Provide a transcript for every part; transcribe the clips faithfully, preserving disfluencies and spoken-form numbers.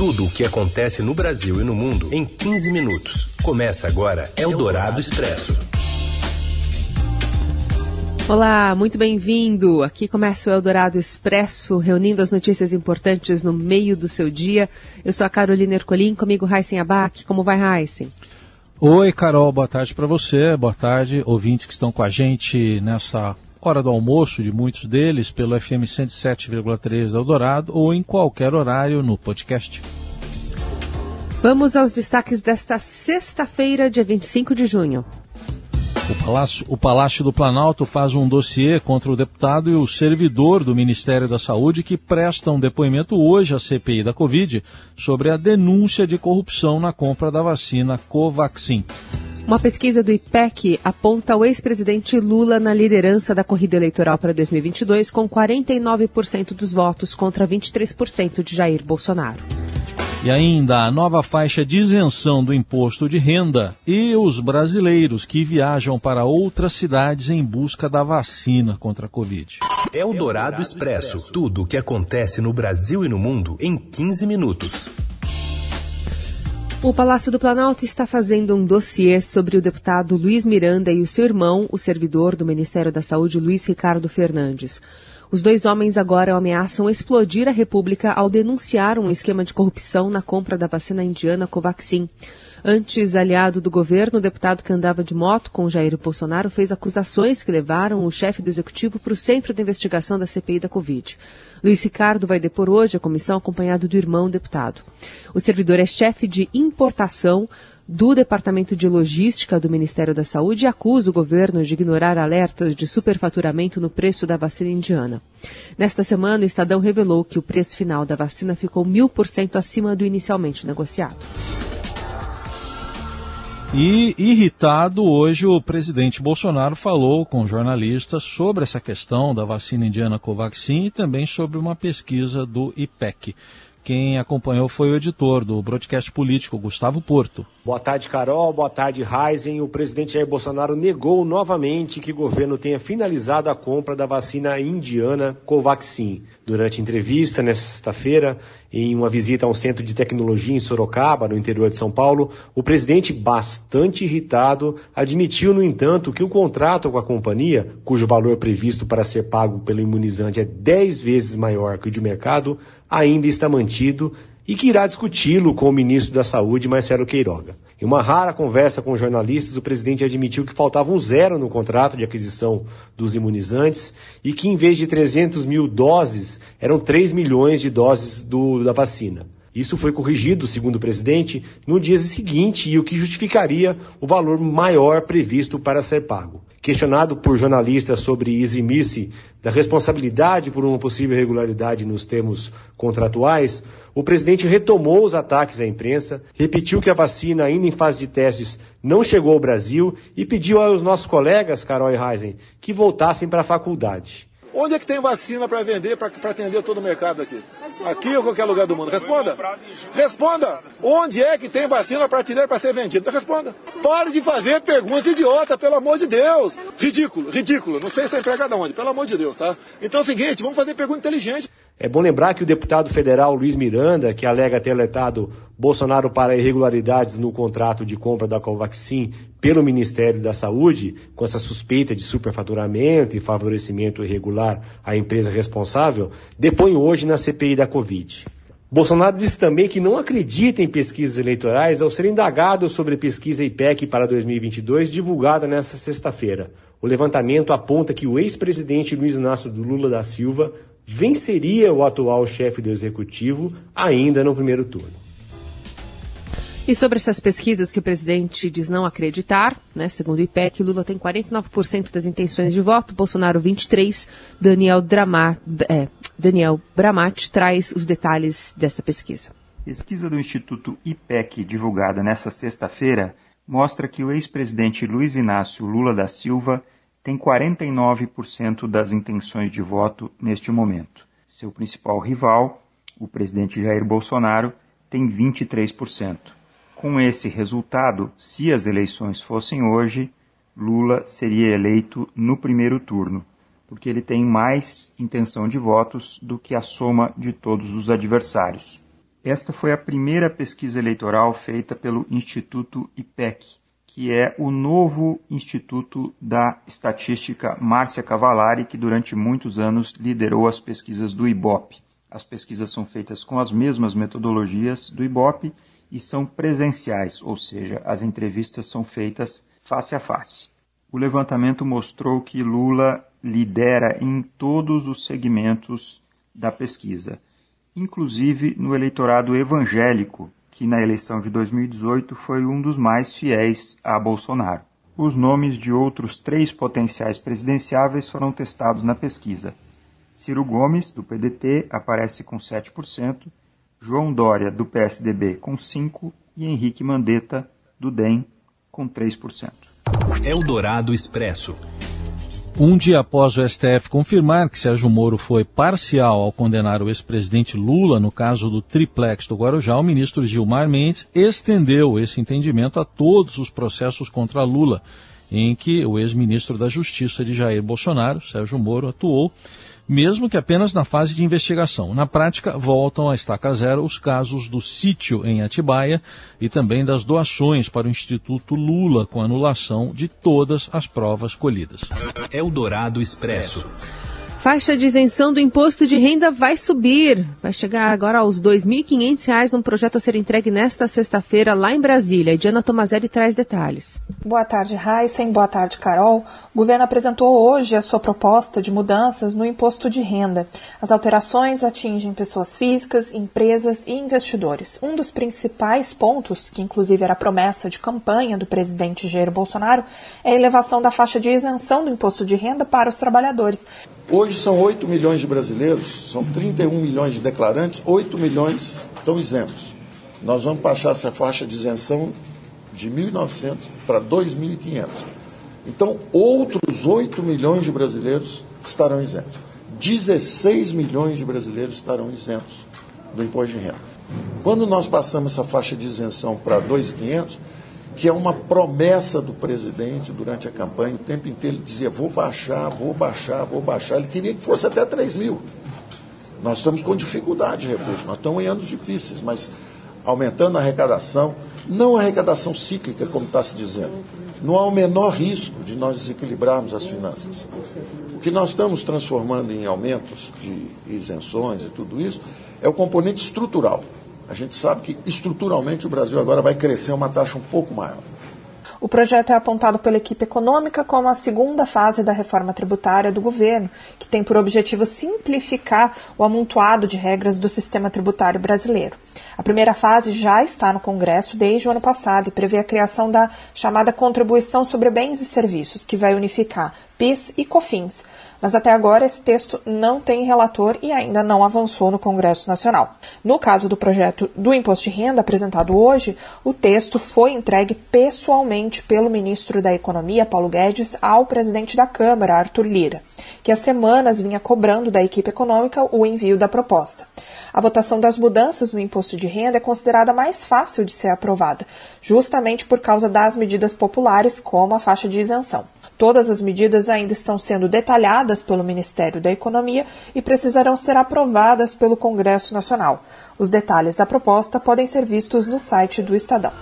Tudo o que acontece no Brasil e no mundo em quinze minutos. Começa agora Eldorado Expresso. Olá, muito bem-vindo. Aqui começa o Eldorado Expresso, reunindo as notícias importantes no meio do seu dia. Eu sou a Carolina Ercolin, comigo Raicen Abac. Como vai, Raicen? Oi, Carol, boa tarde para você. Boa tarde, ouvintes que estão com a gente nessa hora do almoço de muitos deles pelo F M cento e sete vírgula três Eldorado ou em qualquer horário no podcast. Vamos aos destaques desta sexta-feira, dia vinte e cinco de junho. O Palácio, o Palácio do Planalto faz um dossiê contra o deputado e o servidor do Ministério da Saúde que prestam depoimento hoje à C P I da Covid sobre a denúncia de corrupção na compra da vacina Covaxin. Uma pesquisa do I P E C aponta o ex-presidente Lula na liderança da corrida eleitoral para dois mil e vinte e dois, com quarenta e nove por cento dos votos contra vinte e três por cento de Jair Bolsonaro. E ainda a nova faixa de isenção do imposto de renda e os brasileiros que viajam para outras cidades em busca da vacina contra a Covid. Eldorado Expresso. Tudo o que acontece no Brasil e no mundo em quinze minutos. O Palácio do Planalto está fazendo um dossiê sobre o deputado Luiz Miranda e o seu irmão, o servidor do Ministério da Saúde, Luiz Ricardo Fernandes. Os dois homens agora ameaçam explodir a República ao denunciar um esquema de corrupção na compra da vacina indiana Covaxin. Antes, aliado do governo, o deputado que andava de moto com Jair Bolsonaro fez acusações que levaram o chefe do executivo para o centro de investigação da C P I da Covid. Luiz Ricardo vai depor hoje a comissão acompanhado do irmão deputado. O servidor é chefe de importação do Departamento de Logística do Ministério da Saúde e acusa o governo de ignorar alertas de superfaturamento no preço da vacina indiana. Nesta semana, o Estadão revelou que o preço final da vacina ficou mil por cento acima do inicialmente negociado. E, irritado, hoje o presidente Bolsonaro falou com jornalistas sobre essa questão da vacina indiana Covaxin e também sobre uma pesquisa do I P E C. Quem acompanhou foi o editor do broadcast político, Gustavo Porto. Boa tarde, Carol. Boa tarde, Raíssen. O presidente Jair Bolsonaro negou novamente que o governo tenha finalizado a compra da vacina indiana Covaxin. Durante entrevista, nesta sexta-feira, em uma visita a um centro de tecnologia em Sorocaba, no interior de São Paulo, o presidente, bastante irritado, admitiu, no entanto, que o contrato com a companhia, cujo valor previsto para ser pago pelo imunizante é dez vezes maior que o de mercado, ainda está mantido e que irá discuti-lo com o ministro da Saúde, Marcelo Queiroga. Em uma rara conversa com jornalistas, o presidente admitiu que faltava um zero no contrato de aquisição dos imunizantes e que, em vez de trezentas mil doses, eram três milhões de doses do, da vacina. Isso foi corrigido, segundo o presidente, no dia seguinte, e o que justificaria o valor maior previsto para ser pago. Questionado por jornalistas sobre eximir-se da responsabilidade por uma possível irregularidade nos termos contratuais, o presidente retomou os ataques à imprensa, repetiu que a vacina, ainda em fase de testes, não chegou ao Brasil e pediu aos nossos colegas, Carol e Raíssen, que voltassem para a faculdade. Onde é que tem vacina para vender, para atender todo o mercado aqui? Aqui ou qualquer lugar do mundo? Responda. Responda. Onde é que tem vacina para tirar para ser vendida? Responda. Pare de fazer pergunta idiota, pelo amor de Deus. Ridículo, ridículo. Não sei se está empregado aonde, pelo amor de Deus, tá? Então é o seguinte, vamos fazer pergunta inteligente. É bom lembrar que o deputado federal Luiz Miranda, que alega ter alertado Bolsonaro para irregularidades no contrato de compra da Covaxin pelo Ministério da Saúde, com essa suspeita de superfaturamento e favorecimento irregular à empresa responsável, depõe hoje na C P I da Covid. Bolsonaro disse também que não acredita em pesquisas eleitorais ao ser indagado sobre a pesquisa I P E C para dois mil e vinte e dois, divulgada nesta sexta-feira. O levantamento aponta que o ex-presidente Luiz Inácio Lula da Silva venceria o atual chefe do executivo ainda no primeiro turno. E sobre essas pesquisas que o presidente diz não acreditar, né? Segundo o I P E C, Lula tem quarenta e nove por cento das intenções de voto, Bolsonaro vinte e três por cento, Daniel, é, Daniel Bramatti traz os detalhes dessa pesquisa. Pesquisa do Instituto I P E C, divulgada nesta sexta-feira, mostra que o ex-presidente Luiz Inácio Lula da Silva tem quarenta e nove por cento das intenções de voto neste momento. Seu principal rival, o presidente Jair Bolsonaro, tem vinte e três por cento. Com esse resultado, se as eleições fossem hoje, Lula seria eleito no primeiro turno, porque ele tem mais intenção de votos do que a soma de todos os adversários. Esta foi a primeira pesquisa eleitoral feita pelo Instituto I P E C, que é o novo Instituto da Estatística Márcia Cavalari, que durante muitos anos liderou as pesquisas do Ibope. As pesquisas são feitas com as mesmas metodologias do Ibope e são presenciais, ou seja, as entrevistas são feitas face a face. O levantamento mostrou que Lula lidera em todos os segmentos da pesquisa, inclusive no eleitorado evangélico, que na eleição de dois mil e dezoito foi um dos mais fiéis a Bolsonaro. Os nomes de outros três potenciais presidenciáveis foram testados na pesquisa. Ciro Gomes, do P D T, aparece com sete por cento, João Dória, do P S D B, com cinco por cento e Henrique Mandetta, do D E M, com três por cento. Eldorado Expresso. Um dia após o S T F confirmar que Sérgio Moro foi parcial ao condenar o ex-presidente Lula no caso do triplex do Guarujá, o ministro Gilmar Mendes estendeu esse entendimento a todos os processos contra Lula, em que o ex-ministro da Justiça de Jair Bolsonaro, Sérgio Moro, atuou, mesmo que apenas na fase de investigação. Na prática, voltam à estaca zero os casos do sítio em Atibaia e também das doações para o Instituto Lula, com anulação de todas as provas colhidas. Eldorado Expresso. Faixa de isenção do imposto de renda vai subir. Vai chegar agora aos dois mil e quinhentos reais num projeto a ser entregue nesta sexta-feira lá em Brasília. Diana Tomazelli traz detalhes. Boa tarde, Raíssen. Boa tarde, Carol. O governo apresentou hoje a sua proposta de mudanças no imposto de renda. As alterações atingem pessoas físicas, empresas e investidores. Um dos principais pontos, que inclusive era promessa de campanha do presidente Jair Bolsonaro, é a elevação da faixa de isenção do imposto de renda para os trabalhadores. Hoje são oito milhões de brasileiros, são trinta e um milhões de declarantes, oito milhões estão isentos. Nós vamos baixar essa faixa de isenção de mil e novecentos para dois mil e quinhentos. Então, outros oito milhões de brasileiros estarão isentos. dezesseis milhões de brasileiros estarão isentos do imposto de renda. Quando nós passamos essa faixa de isenção para dois mil e quinhentos, que é uma promessa do presidente durante a campanha, o tempo inteiro ele dizia, vou baixar, vou baixar, vou baixar. Ele queria que fosse até três mil. Nós estamos com dificuldade de recursos, nós estamos em anos difíceis, mas aumentando a arrecadação, não a arrecadação cíclica, como está se dizendo. Não há o menor risco de nós desequilibrarmos as finanças. O que nós estamos transformando em aumentos de isenções e tudo isso é o componente estrutural. A gente sabe que estruturalmente o Brasil agora vai crescer uma taxa um pouco maior. O projeto é apontado pela equipe econômica como a segunda fase da reforma tributária do governo, que tem por objetivo simplificar o amontoado de regras do sistema tributário brasileiro. A primeira fase já está no Congresso desde o ano passado e prevê a criação da chamada Contribuição sobre Bens e Serviços, que vai unificar PIS e COFINS. Mas até agora esse texto não tem relator e ainda não avançou no Congresso Nacional. No caso do projeto do Imposto de Renda apresentado hoje, o texto foi entregue pessoalmente pelo ministro da Economia, Paulo Guedes, ao presidente da Câmara, Arthur Lira, que há semanas vinha cobrando da equipe econômica o envio da proposta. A votação das mudanças no Imposto de Renda é considerada mais fácil de ser aprovada, justamente por causa das medidas populares, como a faixa de isenção. Todas as medidas ainda estão sendo detalhadas pelo Ministério da Economia e precisarão ser aprovadas pelo Congresso Nacional. Os detalhes da proposta podem ser vistos no site do Estadão.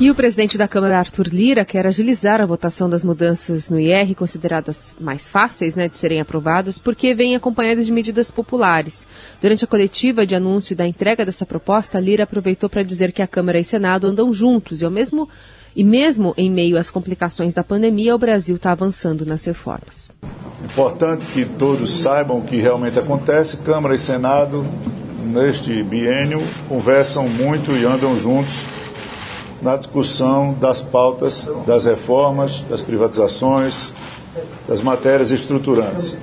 E o presidente da Câmara, Arthur Lira, quer agilizar a votação das mudanças no I R, consideradas mais fáceis, né, de serem aprovadas, porque vêm acompanhadas de medidas populares. Durante a coletiva de anúncio da entrega dessa proposta, Lira aproveitou para dizer que a Câmara e Senado andam juntos e, ao mesmo E mesmo em meio às complicações da pandemia, o Brasil está avançando nas reformas. Importante que todos saibam o que realmente acontece. Câmara e Senado, neste biênio, conversam muito e andam juntos na discussão das pautas, das reformas, das privatizações, das matérias estruturantes.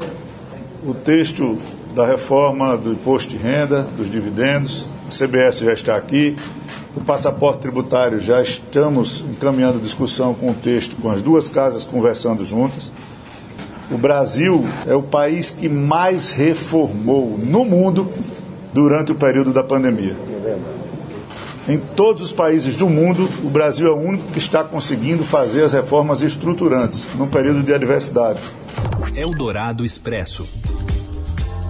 O texto da reforma do imposto de renda, dos dividendos, a C B S já está aqui. O passaporte tributário, já estamos encaminhando discussão com o texto, com as duas casas conversando juntas. O Brasil é o país que mais reformou no mundo durante o período da pandemia. Em todos os países do mundo, o Brasil é o único que está conseguindo fazer as reformas estruturantes num período de adversidades. Eldorado Expresso.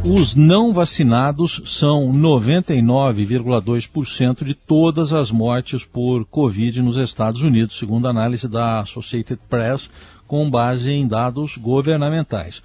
Os não vacinados são noventa e nove vírgula dois por cento de todas as mortes por Covid nos Estados Unidos, segundo a análise da Associated Press, com base em dados governamentais.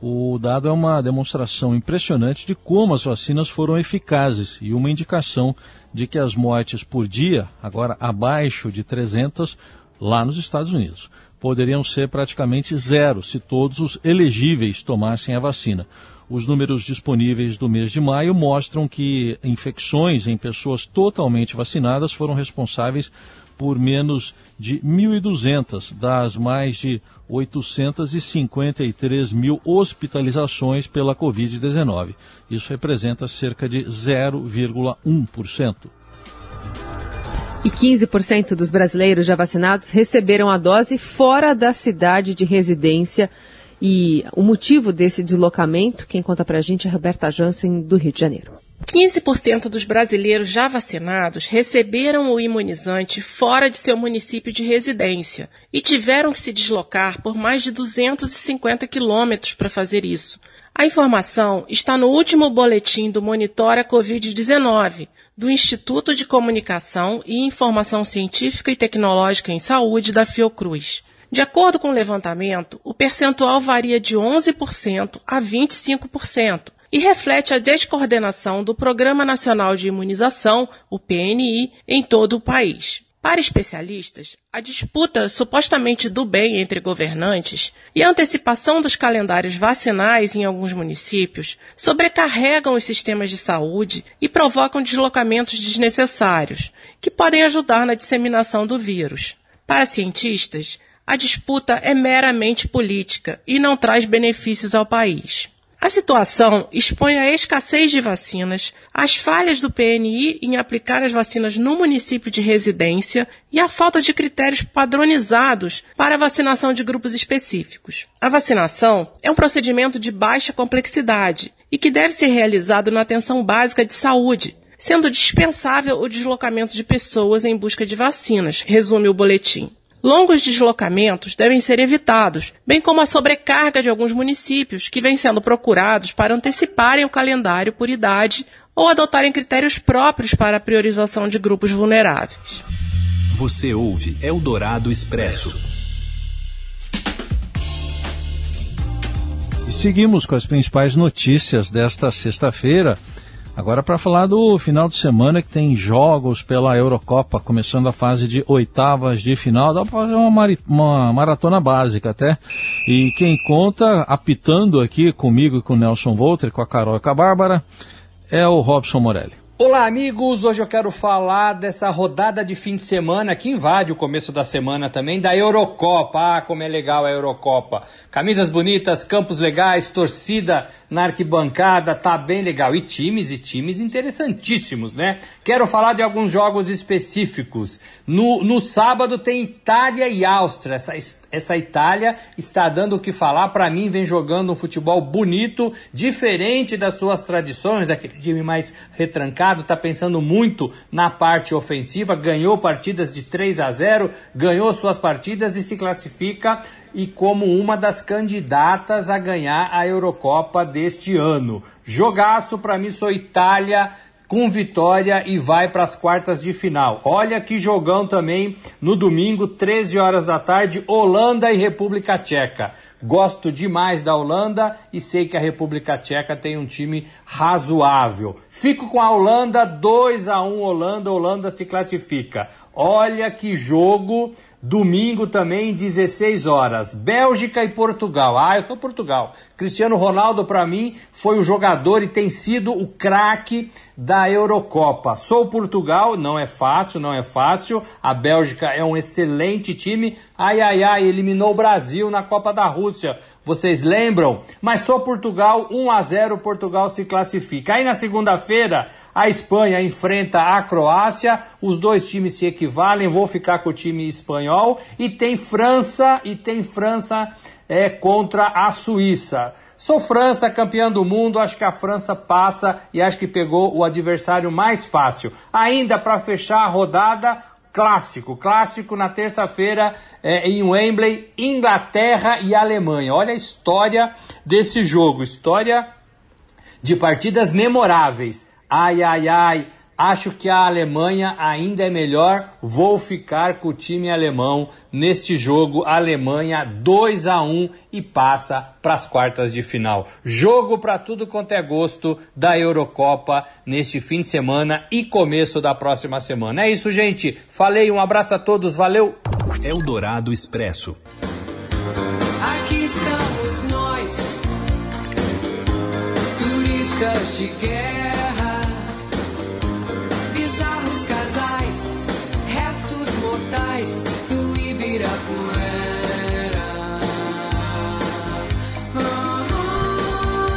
O dado é uma demonstração impressionante de como as vacinas foram eficazes e uma indicação de que as mortes por dia, agora abaixo de trezentas, lá nos Estados Unidos, poderiam ser praticamente zero se todos os elegíveis tomassem a vacina. Os números disponíveis do mês de maio mostram que infecções em pessoas totalmente vacinadas foram responsáveis por menos de mil e duzentas das mais de oitocentos e cinquenta e três mil hospitalizações pela covid dezenove. Isso representa cerca de zero vírgula um por cento. E quinze por cento dos brasileiros já vacinados receberam a dose fora da cidade de residência. E o motivo desse deslocamento, quem conta pra gente é a Roberta Jansen, do Rio de Janeiro. quinze por cento dos brasileiros já vacinados receberam o imunizante fora de seu município de residência e tiveram que se deslocar por mais de duzentos e cinquenta quilômetros para fazer isso. A informação está no último boletim do Monitora covid dezenove, do Instituto de Comunicação e Informação Científica e Tecnológica em Saúde da Fiocruz. De acordo com o levantamento, o percentual varia de onze por cento a vinte e cinco por cento. E reflete a descoordenação do Programa Nacional de Imunização, o P N I, em todo o país. Para especialistas, a disputa supostamente do bem entre governantes e a antecipação dos calendários vacinais em alguns municípios sobrecarregam os sistemas de saúde e provocam deslocamentos desnecessários, que podem ajudar na disseminação do vírus. Para cientistas, a disputa é meramente política e não traz benefícios ao país. A situação expõe a escassez de vacinas, as falhas do P N I em aplicar as vacinas no município de residência e a falta de critérios padronizados para a vacinação de grupos específicos. A vacinação é um procedimento de baixa complexidade e que deve ser realizado na atenção básica de saúde, sendo dispensável o deslocamento de pessoas em busca de vacinas, resume o boletim. Longos deslocamentos devem ser evitados, bem como a sobrecarga de alguns municípios que vêm sendo procurados para anteciparem o calendário por idade ou adotarem critérios próprios para a priorização de grupos vulneráveis. Você ouve Eldorado Expresso. E seguimos com as principais notícias desta sexta-feira. Agora para falar do final de semana, que tem jogos pela Eurocopa, começando a fase de oitavas de final. Dá para fazer uma, mari- uma maratona básica até. E quem conta, apitando aqui comigo e com o Nelson Volter, com a Carol e com a Bárbara, é o Robson Morelli. Olá, amigos! Hoje eu quero falar dessa rodada de fim de semana que invade o começo da semana também, da Eurocopa. Ah, como é legal a Eurocopa! Camisas bonitas, campos legais, torcida na arquibancada, tá bem legal. E times e times interessantíssimos, né? Quero falar de alguns jogos específicos. No, no sábado tem Itália e Áustria. Essa, essa Itália está dando o que falar. Para mim, vem jogando um futebol bonito, diferente das suas tradições, aquele time mais retrancado. Está pensando muito na parte ofensiva, ganhou partidas de três a zero, ganhou suas partidas e se classifica e como uma das candidatas a ganhar a Eurocopa deste ano. Jogaço, para mim, sou Itália com vitória e vai para as quartas de final. Olha que jogão também no domingo, treze horas da tarde, Holanda e República Tcheca. Gosto demais da Holanda e sei que a República Tcheca tem um time razoável. Fico com a Holanda, dois a um Holanda, Holanda se classifica. Olha que jogo, domingo também, dezesseis horas, Bélgica e Portugal. Ah, eu sou Portugal. Cristiano Ronaldo, para mim, foi o jogador e tem sido o craque da Eurocopa. Sou Portugal, não é fácil, não é fácil. A Bélgica é um excelente time. Ai, ai, ai, eliminou o Brasil na Copa da Rússia, vocês lembram? Mas só Portugal, um a zero, Portugal se classifica. Aí na segunda-feira, a Espanha enfrenta a Croácia, os dois times se equivalem, vou ficar com o time espanhol. E tem França, e tem França é, contra a Suíça. Sou França, campeã do mundo, acho que a França passa e acho que pegou o adversário mais fácil. Ainda para fechar a rodada, Clássico, clássico na terça-feira é, em Wembley, Inglaterra e Alemanha. Olha a história desse jogo, história de partidas memoráveis. Ai, ai, ai, acho que a Alemanha ainda é melhor, vou ficar com o time alemão. Neste jogo, a Alemanha dois a um e passa para as quartas de final. Jogo para tudo quanto é gosto da Eurocopa neste fim de semana e começo da próxima semana. É isso, gente. Falei, um abraço a todos, valeu! Eldorado Expresso. Aqui estamos nós, turistas de guerra, bizarros casais, restos mortais do Ibirapuera.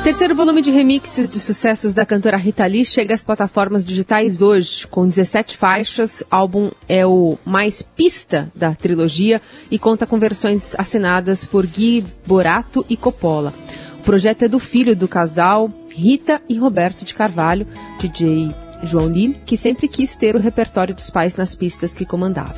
Terceiro volume de remixes de sucessos da cantora Rita Lee chega às plataformas digitais hoje, com dezessete faixas. O álbum é o mais pista da trilogia e conta com versões assinadas por Gui Borato e Coppola. O projeto é do filho do casal, Rita e Roberto de Carvalho, D J João Lee, que sempre quis ter o repertório dos pais nas pistas que comandava.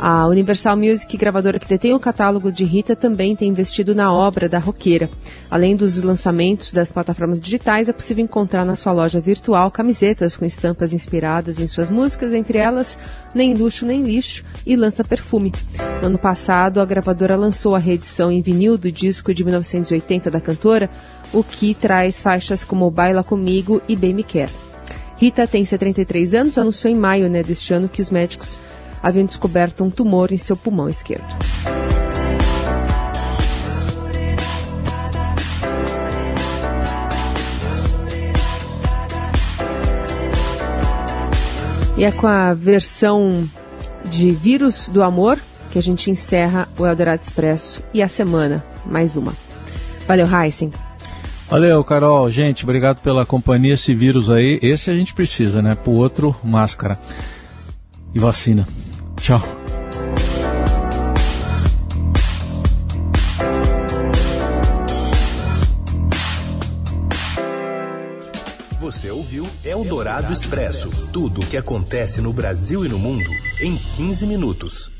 A Universal Music, gravadora que detém o catálogo de Rita, também tem investido na obra da roqueira. Além dos lançamentos das plataformas digitais, é possível encontrar na sua loja virtual camisetas com estampas inspiradas em suas músicas, entre elas Nem Luxo Nem Lixo e Lança Perfume. No ano passado, a gravadora lançou a reedição em vinil do disco de mil novecentos e oitenta da cantora, o que traz faixas como Baila Comigo e Bem Me Quer. Rita tem setenta e três anos, anunciou em maio, né, deste ano que os médicos haviam descoberto um tumor em seu pulmão esquerdo. E é com a versão de Vírus do Amor que a gente encerra o Eldorado Expresso e a semana, mais uma. Valeu, Raicen. Valeu, Carol. Gente, obrigado pela companhia. Esse vírus aí, esse a gente precisa, né? Pro outro, máscara e vacina. Tchau. Você ouviu Eldorado Expresso. Tudo o que acontece no Brasil e no mundo em quinze minutos.